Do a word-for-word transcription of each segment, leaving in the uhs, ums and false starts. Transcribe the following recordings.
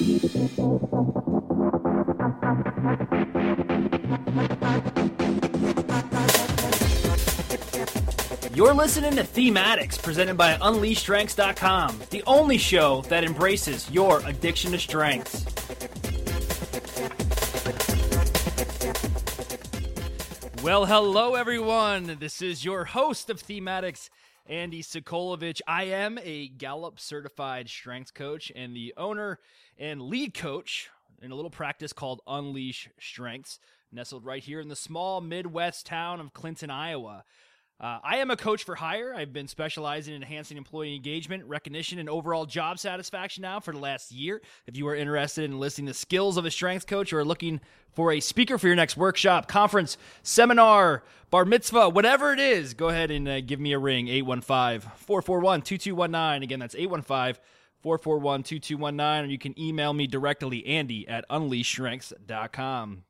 You're listening to Thematics, presented by Unleash Strengths dot com, the only show that embraces your addiction to strengths. Well, hello, everyone. This is your host of Thematics, Andy Sokolovich. I am a Gallup certified strengths coach and the owner and lead coach in a little practice called Unleash Strengths, nestled right here in the small Midwest town of Clinton, Iowa. Uh, I am a coach for hire. I've been specializing in enhancing employee engagement, recognition, and overall job satisfaction now for the last year. If you are interested in listing the skills of a strengths coach or looking for a speaker for your next workshop, conference, seminar, bar mitzvah, whatever it is, go ahead and uh, give me a ring, eight one five, four four one, two two one nine. Again, that's eight one five, four four one, two two one nine. Or you can email me directly, Andy, at Unleash Strengths dot com.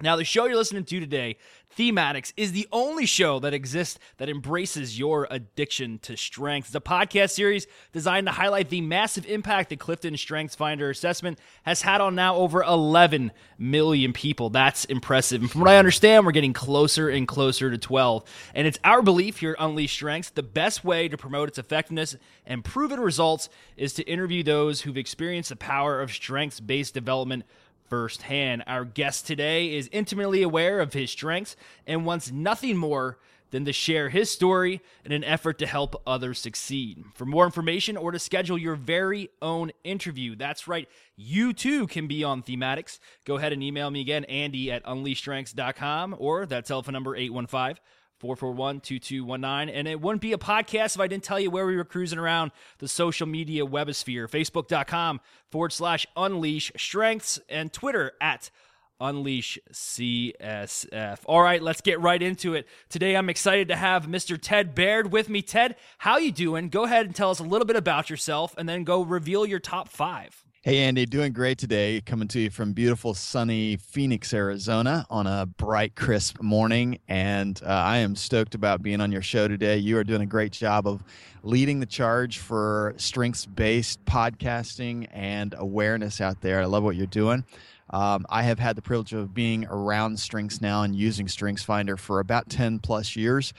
Now, the show you're listening to today, Thematics, is the only show that exists that embraces your addiction to strengths. It's a podcast series designed to highlight the massive impact the Clifton StrengthsFinder assessment has had on now over eleven million people. That's impressive. And from what I understand, we're getting closer and closer to twelve. And it's our belief here at Unleash Strengths, the best way to promote its effectiveness and proven results is to interview those who've experienced the power of strengths-based development firsthand. Our guest today is intimately aware of his strengths and wants nothing more than to share his story in an effort to help others succeed. For more information or to schedule your very own interview, that's right, you too can be on Thematics. Go ahead and email me again, Andy at Unleash Strengths dot com, or that telephone number, eight one five, four four one, two two one nine. And it wouldn't be a podcast if I didn't tell you where we were cruising around the social media webosphere. Facebook dot com forward slash Unleash Strengths and Twitter at Unleash C S F. All right, let's get right into it. Today, I'm excited to have Mister Ted Baird with me. Ted, how you doing? Go ahead and tell us a little bit about yourself and then go reveal your top five. Hey, Andy, doing great today. Coming to you from beautiful, sunny Phoenix, Arizona on a bright, crisp morning. And uh, I am stoked about being on your show today. You are doing a great job of leading the charge for strengths-based podcasting and awareness out there. I love what you're doing. Um, I have had the privilege of being around strengths now and using StrengthsFinder for about ten plus years.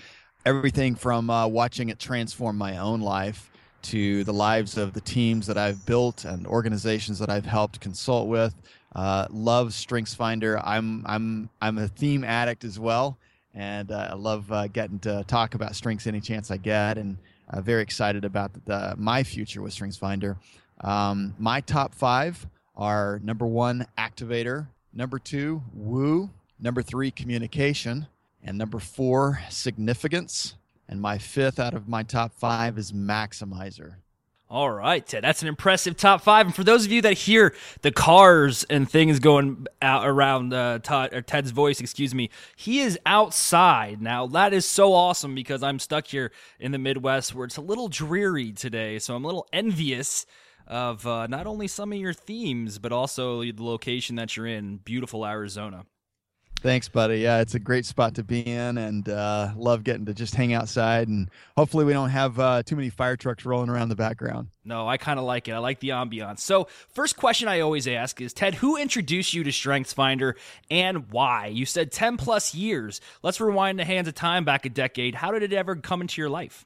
Everything from uh, watching it transform my own life to the lives of the teams that I've built and organizations that I've helped consult with. Uh, love StrengthsFinder. I'm I'm I'm a theme addict as well, and uh, I love uh, getting to talk about strengths any chance I get, and uh, very excited about the, my future with StrengthsFinder. Um, my top five are: number one, activator; number two, woo; number three, communication; and number four, significance. And my fifth out of my top five is maximizer. All right, Ted, that's an impressive top five. And for those of you that hear the cars and things going out around uh, Todd, or Ted's voice, excuse me, he is outside. Now, that is so awesome because I'm stuck here in the Midwest where it's a little dreary today. So I'm a little envious of uh, not only some of your themes, but also the location that you're in, beautiful Arizona. Thanks, buddy. Yeah, it's a great spot to be in, and uh, love getting to just hang outside. And hopefully we don't have uh, too many fire trucks rolling around the background. No, I kind of like it. I like the ambiance. So first question I always ask is, Ted, who introduced you to StrengthsFinder and why? You said ten plus years. Let's rewind the hands of time back a decade. How did it ever come into your life?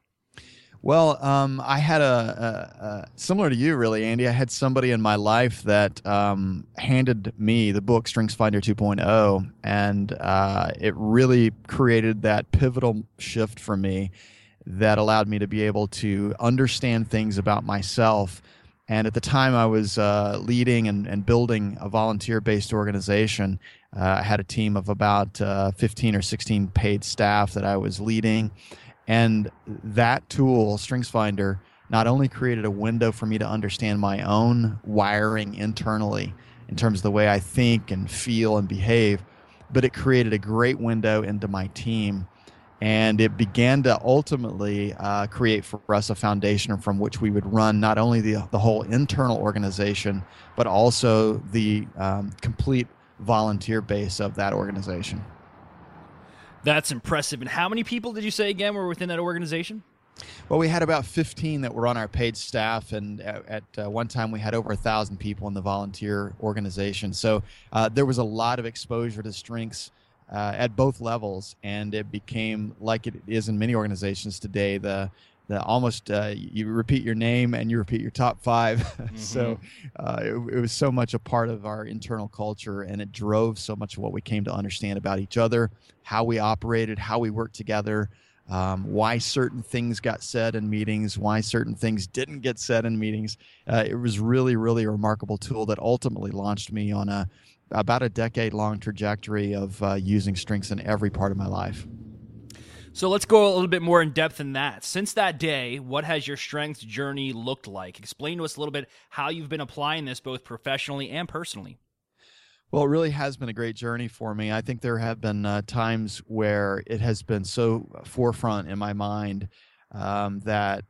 Well, um, I had a, a, a similar to you, really, Andy. I had somebody in my life that um, handed me the book StrengthsFinder two point oh, and uh, it really created that pivotal shift for me that allowed me to be able to understand things about myself. And at the time, I was uh, leading and, and building a volunteer-based organization. Uh, I had a team of about uh, fifteen or sixteen paid staff that I was leading. And that tool, StrengthsFinder, not only created a window for me to understand my own wiring internally in terms of the way I think and feel and behave, but it created a great window into my team. And it began to ultimately uh, create for us a foundation from which we would run not only the, the whole internal organization, but also the um, complete volunteer base of that organization. That's impressive. And how many people did you say again were within that organization? Well, we had about fifteen that were on our paid staff, and at, at uh, one time we had over one thousand people in the volunteer organization. So uh, there was a lot of exposure to strengths uh, at both levels, and it became, like it is in many organizations today, the the almost uh, you repeat your name and you repeat your top five. Mm-hmm. So uh, it, it was so much a part of our internal culture, and it drove so much of what we came to understand about each other, how we operated, how we worked together, Um, why certain things got said in meetings, why certain things didn't get said in meetings. Uh, it was really, really a remarkable tool that ultimately launched me on a about a decade-long trajectory of uh, using strengths in every part of my life. So let's go a little bit more in depth in that. Since that day, what has your strengths journey looked like? Explain to us a little bit how you've been applying this both professionally and personally. Well, it really has been a great journey for me. I think there have been uh, times where it has been so forefront in my mind um, that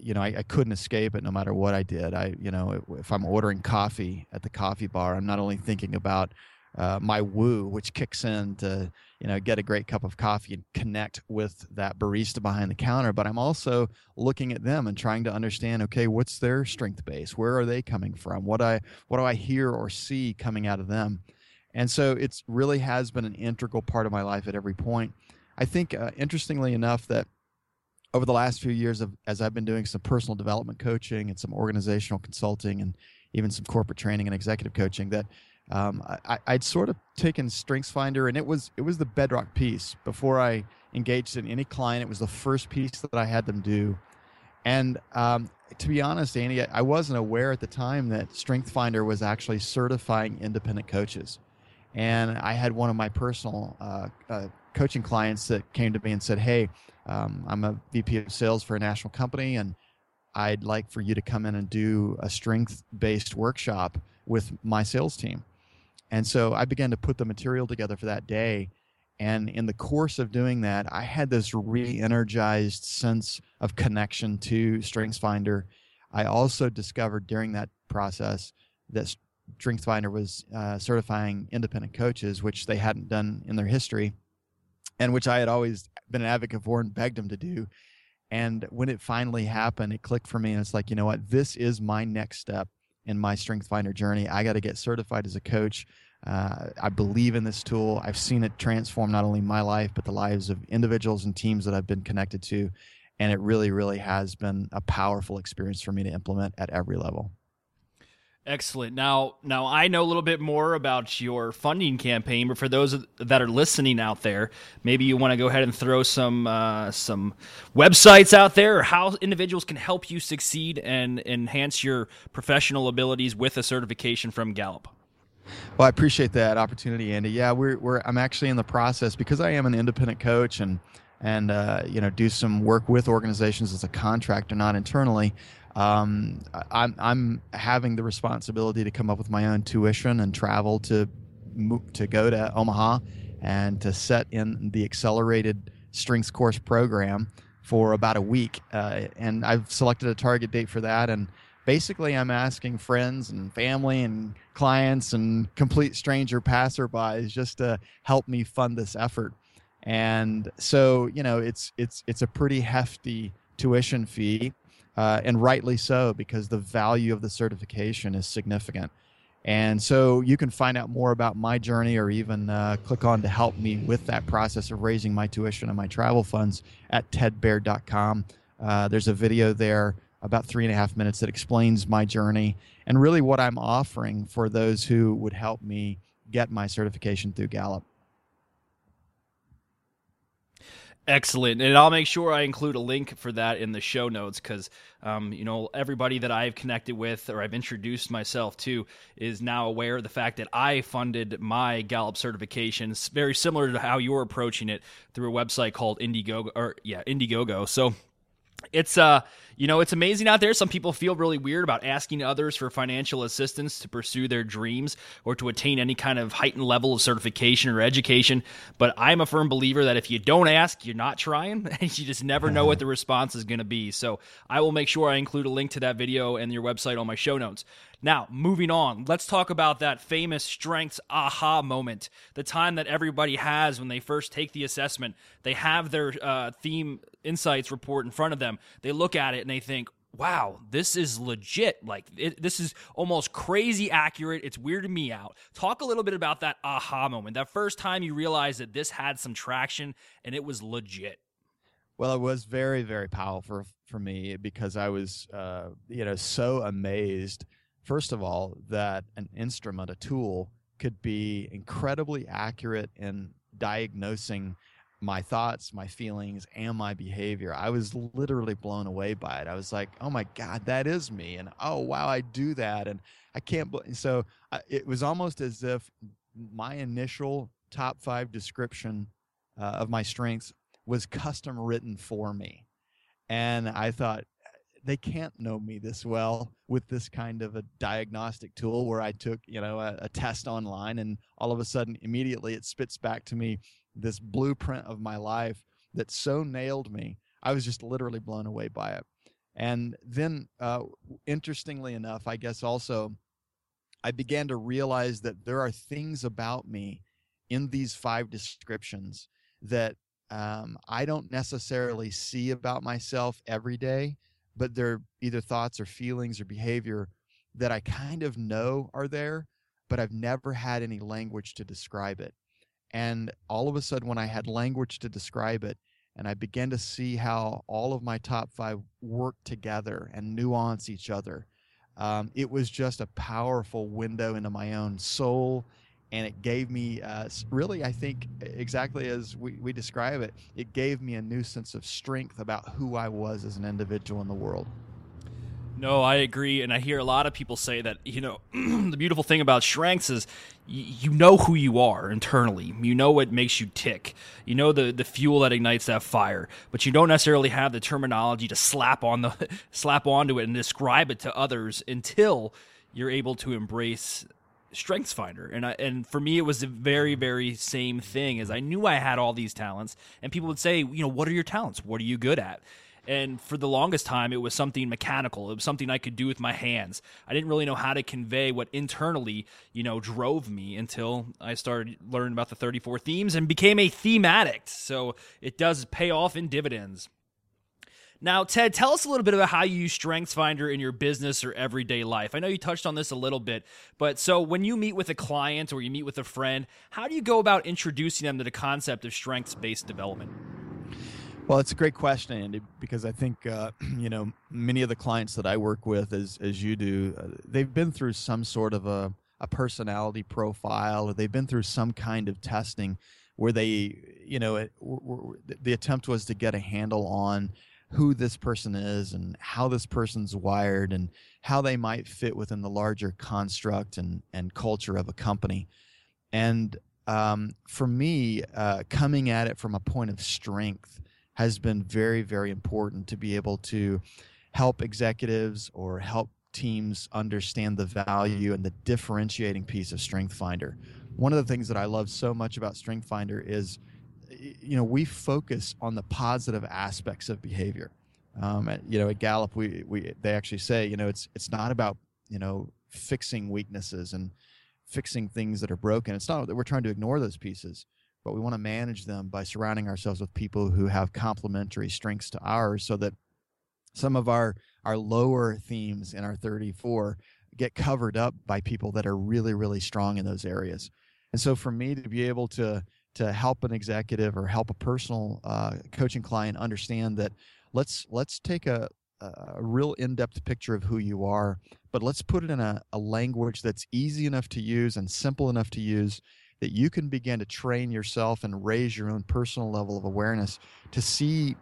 you know I, I couldn't escape it no matter what I did. I, you know, if I'm ordering coffee at the coffee bar, I'm not only thinking about uh, my woo, which kicks in to you know get a great cup of coffee and connect with that barista behind the counter, but I'm also looking at them and trying to understand, okay, what's their strength base? Where are they coming from? What I what do I hear or see coming out of them? And so it's really has been an integral part of my life at every point. I think uh, interestingly enough that over the last few years of, as I've been doing some personal development coaching and some organizational consulting and even some corporate training and executive coaching, that Um, I, I'd sort of taken StrengthsFinder, and it was it was the bedrock piece. Before I engaged in any client, it was the first piece that I had them do. And um, to be honest, Andy, I wasn't aware at the time that StrengthsFinder was actually certifying independent coaches. And I had one of my personal uh, uh, coaching clients that came to me and said, hey, um, I'm a V P of sales for a national company, and I'd like for you to come in and do a strength-based workshop with my sales team. And so I began to put the material together for that day. And in the course of doing that, I had this re-energized sense of connection to StrengthsFinder. I also discovered during that process that StrengthsFinder was uh, certifying independent coaches, which they hadn't done in their history, and which I had always been an advocate for and begged them to do. And when it finally happened, it clicked for me. And it's like, you know what? This is my next step in my StrengthsFinder journey. I got to get certified as a coach. Uh, I believe in this tool. I've seen it transform not only my life, but the lives of individuals and teams that I've been connected to. And it really, really has been a powerful experience for me to implement at every level. Excellent. Now, now I know a little bit more about your funding campaign, but for those that are listening out there, maybe you want to go ahead and throw some uh, some websites out there, or how individuals can help you succeed and enhance your professional abilities with a certification from Gallup. Well, I appreciate that opportunity, Andy. Yeah, we're we're I'm actually in the process, because I am an independent coach and and uh, you know do some work with organizations as a contractor, not internally. Um, I'm, I'm having the responsibility to come up with my own tuition and travel to to go to Omaha and to set in the accelerated strengths course program for about a week. Uh, and I've selected a target date for that. And basically I'm asking friends and family and clients and complete stranger passerbys just to help me fund this effort. And so, you know, it's, it's, it's a pretty hefty tuition fee. Uh, and rightly so, because the value of the certification is significant. And so you can find out more about my journey, or even uh, click on to help me with that process of raising my tuition and my travel funds at ted baird dot com. Uh, there's a video there, about three and a half minutes, that explains my journey and really what I'm offering for those who would help me get my certification through Gallup. Excellent. And I'll make sure I include a link for that in the show notes, because, um, you know, everybody that I've connected with or I've introduced myself to is now aware of the fact that I funded my Gallup certification. It's very similar to how you're approaching it, through a website called Indiegogo, or yeah, Indiegogo. So it's, uh, you know, it's amazing out there. Some people feel really weird about asking others for financial assistance to pursue their dreams or to attain any kind of heightened level of certification or education. But I'm a firm believer that if you don't ask, you're not trying, and you just never know what the response is going to be. So I will make sure I include a link to that video and your website on my show notes. Now, moving on, let's talk about that famous strengths aha moment, the time that everybody has when they first take the assessment. They have their uh, theme insights report in front of them. They look at it and they think, wow, this is legit. Like, it, this is almost crazy accurate. It's weirded me out. Talk a little bit about that aha moment, that first time you realized that this had some traction and it was legit. Well, it was very, very powerful for me because I was, uh, you know, so amazed, first of all, that an instrument, a tool, could be incredibly accurate in diagnosing my thoughts, my feelings, and my behavior. I was literally blown away by it. I was like, oh my God, that is me. And oh, wow, I do that. And I can't bl-. So I, it was almost as if my initial top five description uh, of my strengths was custom written for me. And I thought, they can't know me this well with this kind of a diagnostic tool where I took, you know, a, a test online and all of a sudden immediately it spits back to me this blueprint of my life that so nailed me. I was just literally blown away by it. And then, uh, interestingly enough, I guess also, I began to realize that there are things about me in these five descriptions that um, I don't necessarily see about myself every day, but they're either thoughts or feelings or behavior that I kind of know are there, but I've never had any language to describe it. And all of a sudden, when I had language to describe it, and I began to see how all of my top five work together and nuance each other, um, it was just a powerful window into my own soul. And it gave me, uh, really, I think, exactly as we, we describe it, it gave me a new sense of strength about who I was as an individual in the world. No, I agree. And I hear a lot of people say that, you know, the beautiful thing about strengths is y- you know who you are internally. You know what makes you tick. You know the, the fuel that ignites that fire, but you don't necessarily have the terminology to slap on the slap onto it and describe it to others until you're able to embrace StrengthsFinder. And I, and for me, it was the very, very same thing. As I knew I had all these talents, and people would say, you know, what are your talents? What are you good at? And for the longest time, it was something mechanical. It was something I could do with my hands. I didn't really know how to convey what internally, you know, drove me until I started learning about the thirty-four themes and became a theme addict. So it does pay off in dividends. Now, Ted, tell us a little bit about how you use StrengthsFinder in your business or everyday life. I know you touched on this a little bit, but so when you meet with a client or you meet with a friend, how do you go about introducing them to the concept of strengths-based development? Well, it's a great question, Andy, because I think uh, you know, many of the clients that I work with, as as you do, uh, they've been through some sort of a, a personality profile, or they've been through some kind of testing where they, you know, it, w- w- the attempt was to get a handle on who this person is and how this person's wired and how they might fit within the larger construct and, and culture of a company. And um, for me, uh, coming at it from a point of strength has been very, very important to be able to help executives or help teams understand the value and the differentiating piece of StrengthsFinder. One of the things that I love so much about StrengthsFinder is, you know, we focus on the positive aspects of behavior. Um, you know, at Gallup, we we they actually say, you know, it's it's not about, you know, fixing weaknesses and fixing things that are broken. It's not that we're trying to ignore those pieces, but we want to manage them by surrounding ourselves with people who have complementary strengths to ours, so that some of our our lower themes in our thirty-four get covered up by people that are really, really strong in those areas. And so for me to be able to to help an executive or help a personal uh, coaching client understand that, let's let's take a, a real in-depth picture of who you are, but let's put it in a, a language that's easy enough to use and simple enough to use that you can begin to train yourself and raise your own personal level of awareness to see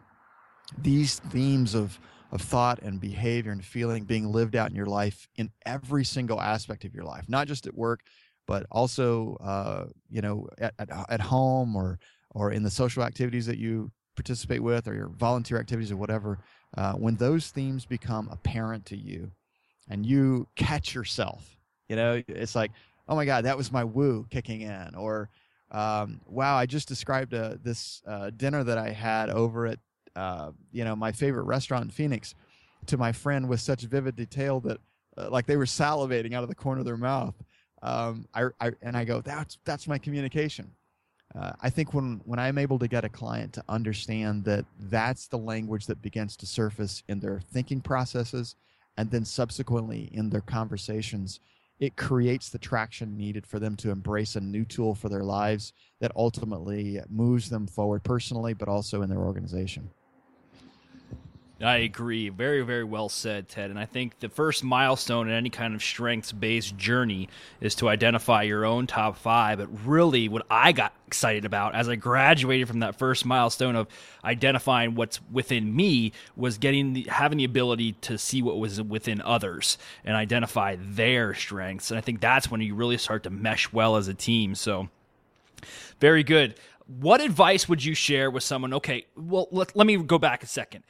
these themes of, of thought and behavior and feeling being lived out in your life in every single aspect of your life, not just at work, but also, uh, you know, at, at at home or or in the social activities that you participate with, or your volunteer activities or whatever. Uh, when those themes become apparent to you, and you catch yourself, you know, it's like, oh my God, that was my woo kicking in, or um, wow, I just described uh, this uh, dinner that I had over at uh, you know, my favorite restaurant in Phoenix to my friend with such vivid detail that uh, like they were salivating out of the corner of their mouth. Um, I, I, and I go, that's, that's my communication. Uh, I think when, when I'm able to get a client to understand that that's the language that begins to surface in their thinking processes and then subsequently in their conversations, it creates the traction needed for them to embrace a new tool for their lives that ultimately moves them forward personally, but also in their organization. I agree. Very, very well said, Ted. And I think the first milestone in any kind of strengths-based journey is to identify your own top five. But really what I got excited about as I graduated from that first milestone of identifying what's within me was getting the, having the ability to see what was within others and identify their strengths. And I think that's when you really start to mesh well as a team. So very good. What advice would you share with someone? Okay, well, let, let me go back a second.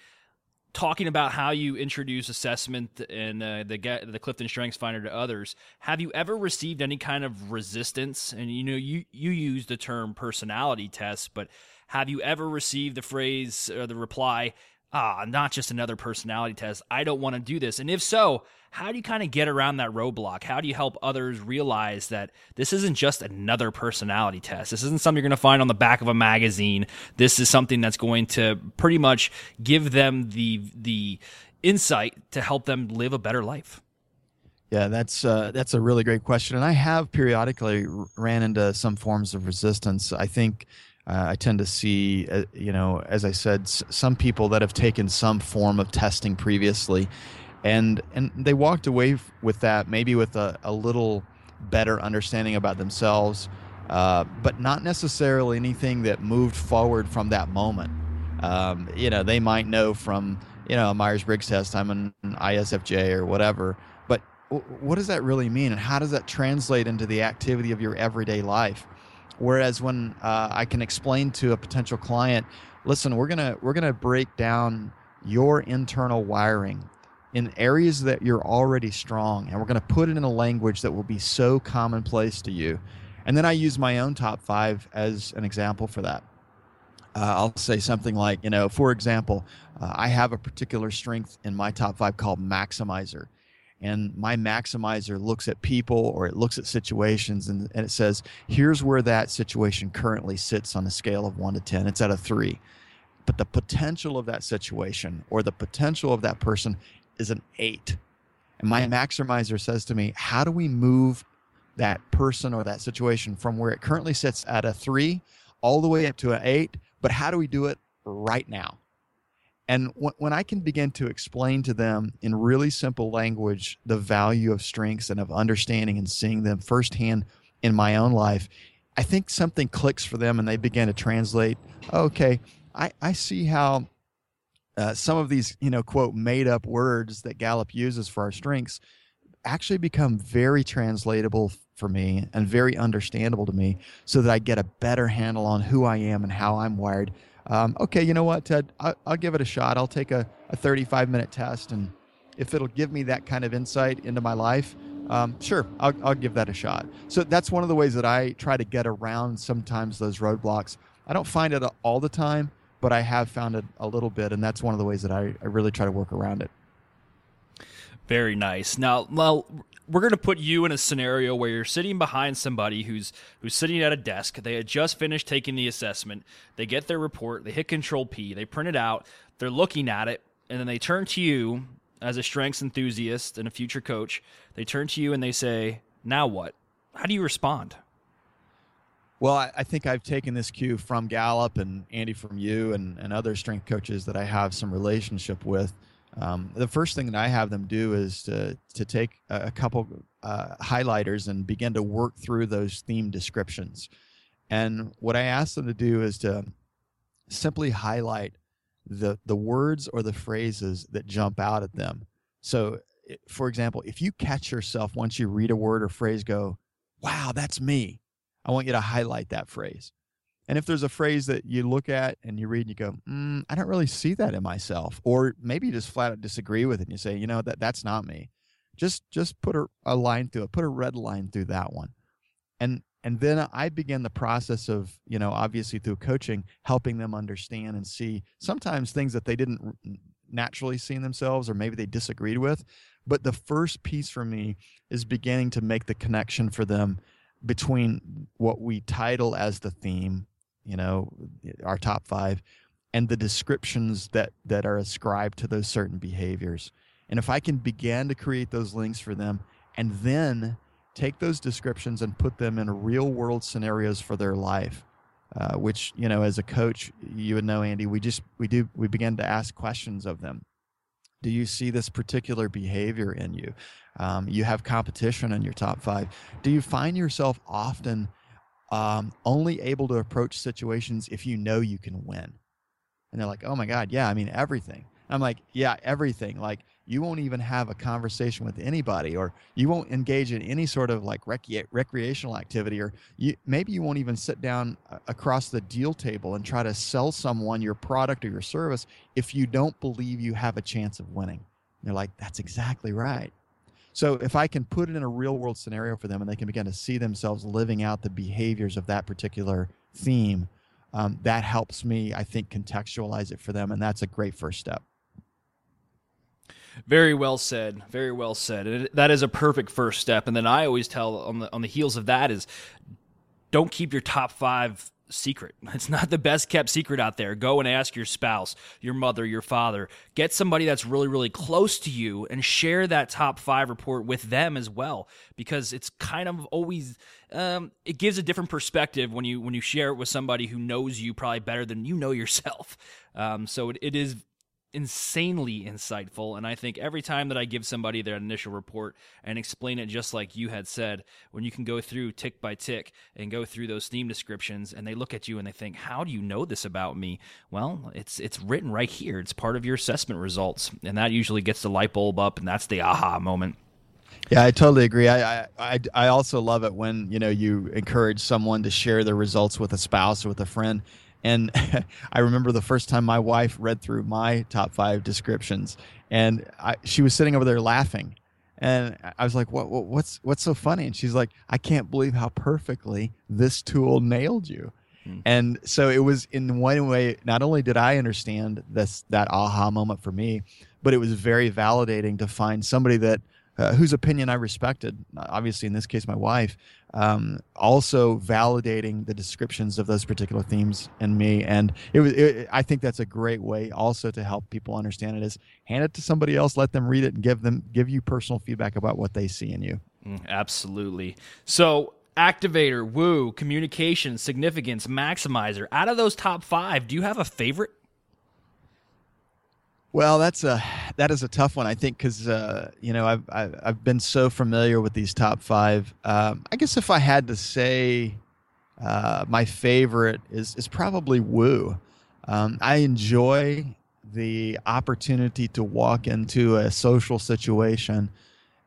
Talking about how you introduce assessment and uh, the the Clifton StrengthsFinder to others, have you ever received any kind of resistance? And you know, you you use the term personality test, but have you ever received the phrase or the reply, ah, not just another personality test, I don't want to do this? And if so, how do you kind of get around that roadblock? How do you help others realize that this isn't just another personality test? This isn't something you're going to find on the back of a magazine. This is something that's going to pretty much give them the the insight to help them live a better life. Yeah, that's uh, that's a really great question. And I have periodically ran into some forms of resistance. I think Uh, I tend to see, uh, you know, as I said, s- some people that have taken some form of testing previously, and and they walked away f- with that, maybe with a, a little better understanding about themselves, uh, but not necessarily anything that moved forward from that moment. Um, you know, they might know from, you know, a Myers-Briggs test, I'm an I S F J or whatever, but w- what does that really mean, and how does that translate into the activity of your everyday life? Whereas when uh, I can explain to a potential client, listen, we're gonna we're gonna break down your internal wiring in areas that you're already strong, and we're gonna put it in a language that will be so commonplace to you. And then I use my own top five as an example for that. Uh, I'll say something like, you know, for example, uh, I have a particular strength in my top five called maximizer. And my maximizer looks at people, or it looks at situations, and, and it says, here's where that situation currently sits on a scale of one to ten. It's at a three. But the potential of that situation or the potential of that person is an eight. And my maximizer says to me, how do we move that person or that situation from where it currently sits at a three all the way up to an eight? But how do we do it right now? And when I can begin to explain to them in really simple language the value of strengths and of understanding and seeing them firsthand in my own life, I think something clicks for them and they begin to translate, okay, I, I see how uh, some of these, you know, quote, made up words that Gallup uses for our strengths actually become very translatable for me and very understandable to me so that I get a better handle on who I am and how I'm wired. Um, okay, you know what, Ted, I'll, I'll give it a shot. I'll take a thirty-five minute test, and if it'll give me that kind of insight into my life, um, sure, I'll, I'll give that a shot. So that's one of the ways that I try to get around sometimes those roadblocks. I don't find it all the time, but I have found it a little bit, and that's one of the ways that I, I really try to work around it. Very nice. Now, well, we're going to put you in a scenario where you're sitting behind somebody who's who's sitting at a desk. They had just finished taking the assessment. They get their report. They hit Control P. They print it out. They're looking at it, and then they turn to you as a strengths enthusiast and a future coach. They turn to you and they say, now what? How do you respond? Well, I, I think I've taken this cue from Gallup and Andy from you and, and other strength coaches that I have some relationship with. Um, the first thing that I have them do is to to take a couple uh, highlighters and begin to work through those theme descriptions. And what I ask them to do is to simply highlight the the words or the phrases that jump out at them. So, for example, if you catch yourself once you read a word or phrase, go, wow, that's me. I want you to highlight that phrase. And if there's a phrase that you look at and you read and you go, mm, I don't really see that in myself, or maybe you just flat out disagree with it and you say, you know, that that's not me. Just just put a, a line through it, put a red line through that one. And and then I begin the process of, you know, obviously through coaching, helping them understand and see sometimes things that they didn't naturally seen themselves or maybe they disagreed with. But the first piece for me is beginning to make the connection for them between what we title as the theme, you know, our top five, and the descriptions that, that are ascribed to those certain behaviors. And if I can begin to create those links for them and then take those descriptions and put them in real world scenarios for their life, uh, which, you know, as a coach, you would know, Andy, we just, we do, we begin to ask questions of them. Do you see this particular behavior in you? Um, you have competition in your top five. Do you find yourself often um, only able to approach situations if you know you can win? And they're like, oh my God, yeah, I mean, everything. I'm like, yeah, everything. Like, you won't even have a conversation with anybody, or you won't engage in any sort of like rec recreational activity, or you, maybe you won't even sit down across the deal table and try to sell someone your product or your service if you don't believe you have a chance of winning. And they're like, that's exactly right. So if I can put it in a real world scenario for them and they can begin to see themselves living out the behaviors of that particular theme, um, that helps me, I think, contextualize it for them. And that's a great first step. Very well said. Very well said. It, that is a perfect first step. And then I always tell on the on the heels of that is, don't keep your top five secret. It's not the best kept secret out there. Go and ask your spouse, your mother, your father. Get somebody that's really, really close to you and share that top five report with them as well, because it's kind of always um, it gives a different perspective when you when you share it with somebody who knows you probably better than you know yourself. Um, so it, it is insanely insightful, and I think every time that I give somebody their initial report and explain it just like you had said, when you can go through tick by tick and go through those theme descriptions, and they look at you and they think, how do you know this about me? Well, it's it's written right here. It's part of your assessment results, and that usually gets the light bulb up, and that's the aha moment. Yeah, I totally agree. I I I also love it when, you know, you encourage someone to share their results with a spouse or with a friend. And I remember the first time my wife read through my top five descriptions, and I, she was sitting over there laughing, and I was like, what, what, what's what's so funny? And she's like, I can't believe how perfectly this tool nailed you. Mm-hmm. And so it was, in one way, not only did I understand this, that aha moment for me, but it was very validating to find somebody that Uh, whose opinion I respected, obviously in this case my wife, um, also validating the descriptions of those particular themes in me. And it was, it, I think that's a great way also to help people understand it, is hand it to somebody else, let them read it, and give them give you personal feedback about what they see in you. Mm, absolutely. So activator, woo, communication, significance, maximizer. Out of those top five, do you have a favorite? Well, that's a that is a tough one, I think, because uh, you know I've, I've I've been so familiar with these top five. Um, I guess if I had to say, uh, my favorite is is probably woo. Um, I enjoy the opportunity to walk into a social situation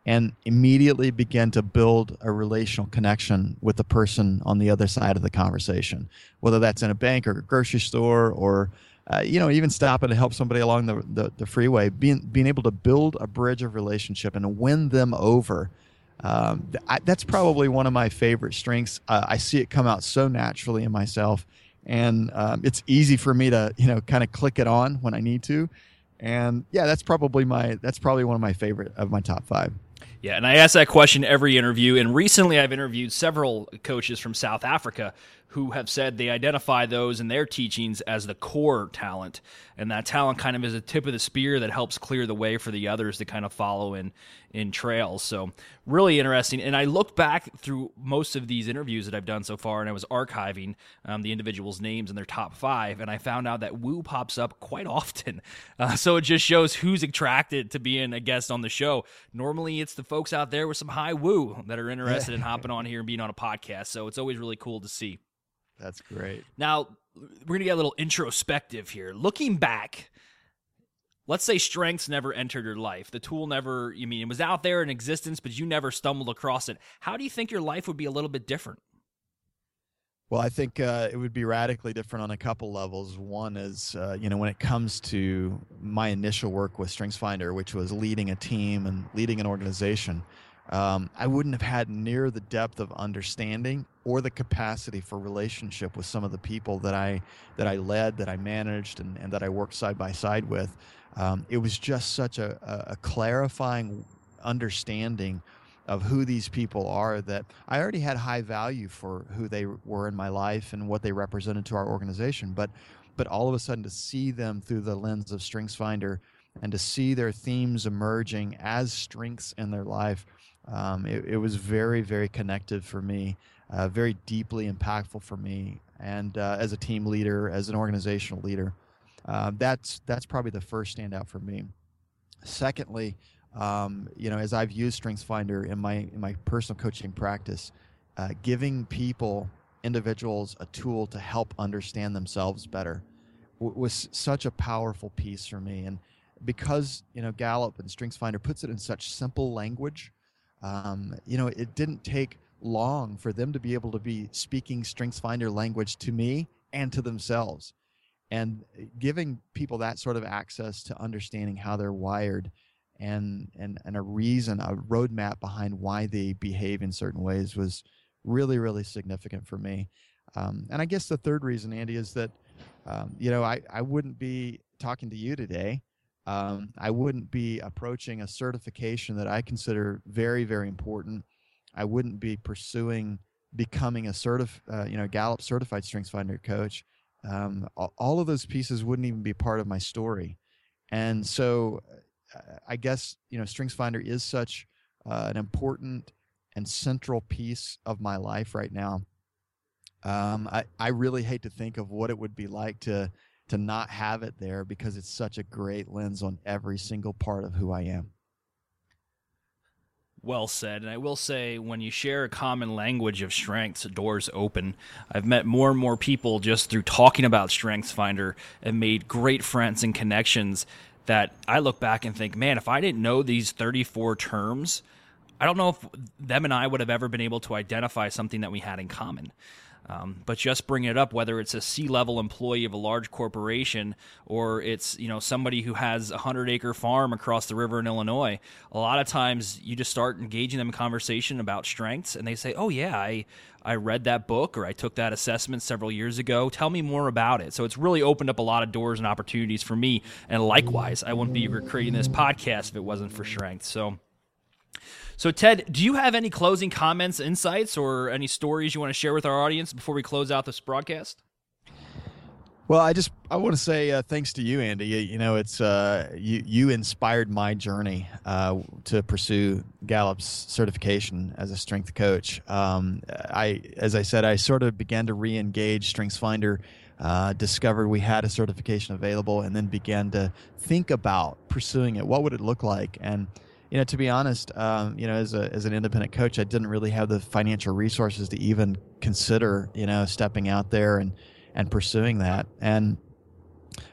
and immediately begin to build a relational connection with the person on the other side of the conversation, whether that's in a bank or a grocery store or Uh, you know, even stopping to help somebody along the, the, the freeway, being being able to build a bridge of relationship and win them over. Um, th I, that's probably one of my favorite strengths. Uh, I see it come out so naturally in myself, and um, it's easy for me to, you know, kind of click it on when I need to. And yeah, that's probably my that's probably one of my favorite of my top five. Yeah, and I ask that question every interview, and recently I've interviewed several coaches from South Africa who have said they identify those in their teachings as the core talent, and that talent kind of is a tip of the spear that helps clear the way for the others to kind of follow in in trails. So really interesting, and I looked back through most of these interviews that I've done so far, and I was archiving um, the individuals' names and their top five, and I found out that woo pops up quite often. Uh, so it just shows who's attracted to being a guest on the show. Normally it's the folks out there with some high woo that are interested in hopping on here and being on a podcast, so it's always really cool to see. That's great. Now, we're going to get a little introspective here. Looking back, let's say strengths never entered your life. The tool never, you mean, it was out there in existence, but you never stumbled across it. How do you think your life would be a little bit different? Well, I think uh, it would be radically different on a couple levels. One is, uh, you know, when it comes to my initial work with StrengthsFinder, which was leading a team and leading an organization, um, I wouldn't have had near the depth of understanding or the capacity for relationship with some of the people that I that I led, that I managed, and, and that I worked side by side with. Um, it was just such a, a clarifying understanding of who these people are that I already had high value for who they were in my life and what they represented to our organization. But but all of a sudden, to see them through the lens of StrengthsFinder and to see their themes emerging as strengths in their life, um, it, it was very, very connective for me, uh, very deeply impactful for me. And uh, as a team leader, as an organizational leader, uh, that's that's probably the first standout for me. Secondly, Um, you know, as I've used StrengthsFinder in my in my personal coaching practice, uh, giving people, individuals, a tool to help understand themselves better w- was such a powerful piece for me. And because, you know, Gallup and StrengthsFinder puts it in such simple language, um, you know, it didn't take long for them to be able to be speaking StrengthsFinder language to me and to themselves. And giving people that sort of access to understanding how they're wired And, and and a reason, a roadmap behind why they behave in certain ways was really, really significant for me. Um, and I guess the third reason, Andy, is that, um, you know, I, I wouldn't be talking to you today. Um, I wouldn't be approaching a certification that I consider very, very important. I wouldn't be pursuing becoming a certif- uh, you know, Gallup certified StrengthsFinder coach. Um, all of those pieces wouldn't even be part of my story. And so I guess, you know, StrengthsFinder is such uh, an important and central piece of my life right now. Um, I, I really hate to think of what it would be like to to not have it there, because it's such a great lens on every single part of who I am. Well said. And I will say, when you share a common language of strengths, doors open. I've met more and more people just through talking about StrengthsFinder and made great friends and connections that I look back and think, man, if I didn't know these thirty-four terms, I don't know if them and I would have ever been able to identify something that we had in common. Um, but just bring it up, whether it's a C-level employee of a large corporation or it's, you know, somebody who has a hundred-acre farm across the river in Illinois, a lot of times you just start engaging them in conversation about strengths, and they say, oh, yeah, I, I read that book or I took that assessment several years ago. Tell me more about it. So it's really opened up a lot of doors and opportunities for me, and likewise, I wouldn't be creating this podcast if it wasn't for strengths. So... So, Ted, do you have any closing comments, insights, or any stories you want to share with our audience before we close out this broadcast? Well, I just I want to say uh, thanks to you, Andy. You, you know, it's uh, you you inspired my journey uh, to pursue Gallup's certification as a strength coach. Um, I, as I said, I sort of began to re-engage StrengthsFinder. Uh, discovered we had a certification available, and then began to think about pursuing it. What would it look like? And you know, to be honest, um, you know, as a as an independent coach, I didn't really have the financial resources to even consider, you know, stepping out there and, and pursuing that. And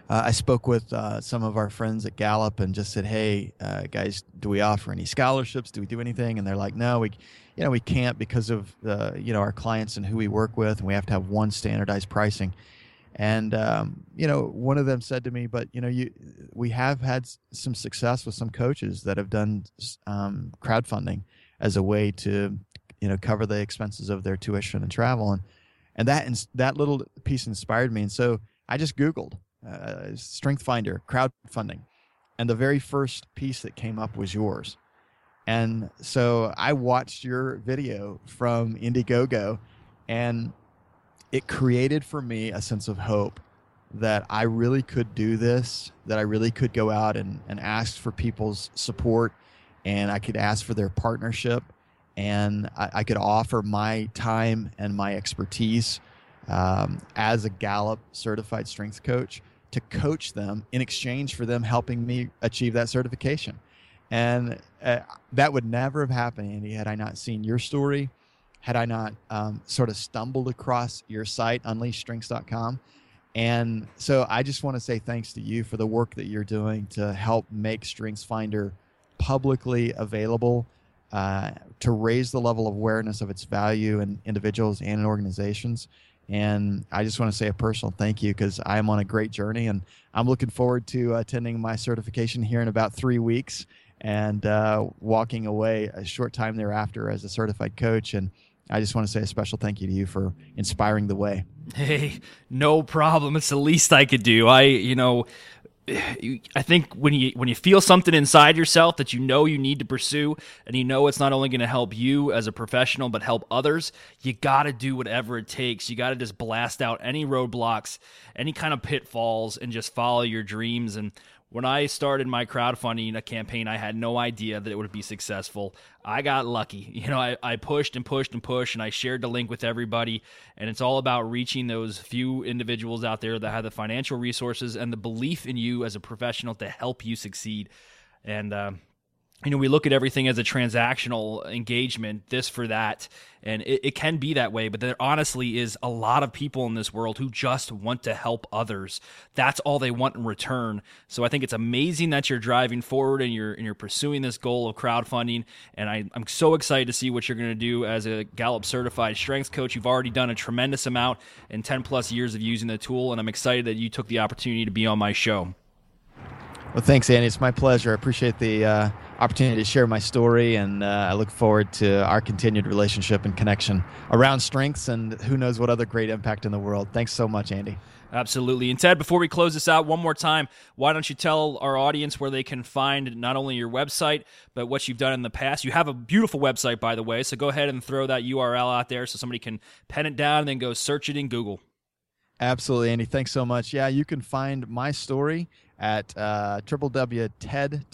uh, I spoke with uh, some of our friends at Gallup and just said, "Hey, uh, guys, do we offer any scholarships? Do we do anything?" And they're like, "No, we, you know, we can't because of uh, you know, our clients and who we work with, and we have to have one standardized pricing." And, um, you know, one of them said to me, but, you know, you, we have had some success with some coaches that have done um, crowdfunding as a way to, you know, cover the expenses of their tuition and travel. And, and that ins- that little piece inspired me. And so I just Googled uh, StrengthsFinder, crowdfunding. And the very first piece that came up was yours. And so I watched your video from Indiegogo, and it created for me a sense of hope that I really could do this, that I really could go out and, and ask for people's support, and I could ask for their partnership, and I, I could offer my time and my expertise um, as a Gallup certified strength coach to coach them in exchange for them helping me achieve that certification. And uh, that would never have happened, Andy, had I not seen your story. Had I not um, sort of stumbled across your site, Unleash Strengths dot com. And so I just want to say thanks to you for the work that you're doing to help make StrengthsFinder publicly available, uh, to raise the level of awareness of its value in individuals and in organizations. And I just want to say a personal thank you, because I'm on a great journey, and I'm looking forward to attending my certification here in about three weeks. and uh, walking away a short time thereafter as a certified coach. And I just want to say a special thank you to you for inspiring the way. Hey, no problem. It's the least I could do. I, you know, I think when you when you feel something inside yourself that you know you need to pursue, and you know it's not only going to help you as a professional but help others, you got to do whatever it takes. You got to just blast out any roadblocks, any kind of pitfalls, and just follow your dreams. And when I started my crowdfunding campaign, I had no idea that it would be successful. I got lucky. You know, I, I pushed and pushed and pushed, and I shared the link with everybody. And it's all about reaching those few individuals out there that have the financial resources and the belief in you as a professional to help you succeed. And, uh, you know, we look at everything as a transactional engagement, this for that, and it, it can be that way, but there honestly is a lot of people in this world who just want to help others. That's all they want in return. So I think it's amazing that you're driving forward and you're and you're pursuing this goal of crowdfunding, and I, I'm so excited to see what you're going to do as a Gallup certified strengths coach. You've already done a tremendous amount in ten plus years of using the tool, and I'm excited that you took the opportunity to be on my show. Well, thanks, Andy. It's my pleasure. I appreciate the uh, opportunity to share my story, and uh, I look forward to our continued relationship and connection around strengths and who knows what other great impact in the world. Thanks so much, Andy. Absolutely. And Ted, before we close this out one more time, why don't you tell our audience where they can find not only your website, but what you've done in the past. You have a beautiful website, by the way, so go ahead and throw that U R L out there so somebody can pen it down and then go search it in Google. Absolutely, Andy. Thanks so much. Yeah, you can find my story at uh, w w w dot ted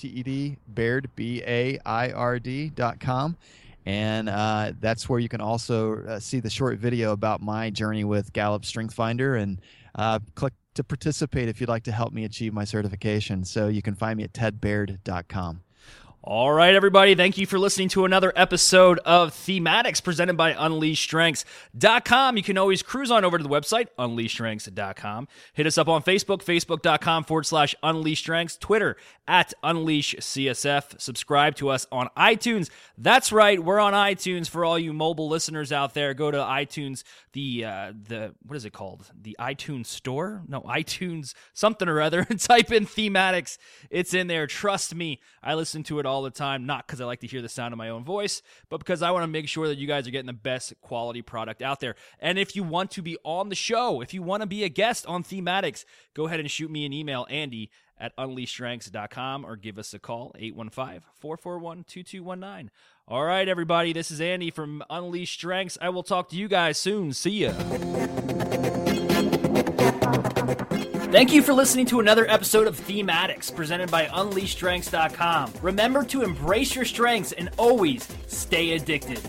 baird dot com, and uh, that's where you can also uh, see the short video about my journey with Gallup StrengthsFinder, and uh, click to participate if you'd like to help me achieve my certification. So you can find me at ted baird dot com. All right, everybody. Thank you for listening to another episode of Thematics presented by Unleash Strengths dot com. You can always cruise on over to the website, Unleash Strengths dot com. Hit us up on Facebook, facebook dot com forward slash Unleash Strengths, Twitter at Unleash C S F. Subscribe to us on iTunes. That's right. We're on iTunes for all you mobile listeners out there. Go to iTunes, the, uh, the what is it called? The iTunes store? No, iTunes something or other, and type in Thematics. It's in there. Trust me. I listen to it all. all the time, not because I like to hear the sound of my own voice, but because I want to make sure that you guys are getting the best quality product out there. And if you want to be on the show, if you want to be a guest on Thematics, go ahead and shoot me an email, Andy at Unleash Strengths dot com, or give us a call, eight one five, four four one, two two one nine. All right, everybody, this is Andy from Unleash Strengths. I will talk to you guys soon. See ya. Thank you for listening to another episode of Thematics, presented by Unleash Strengths dot com. Remember to embrace your strengths and always stay addicted.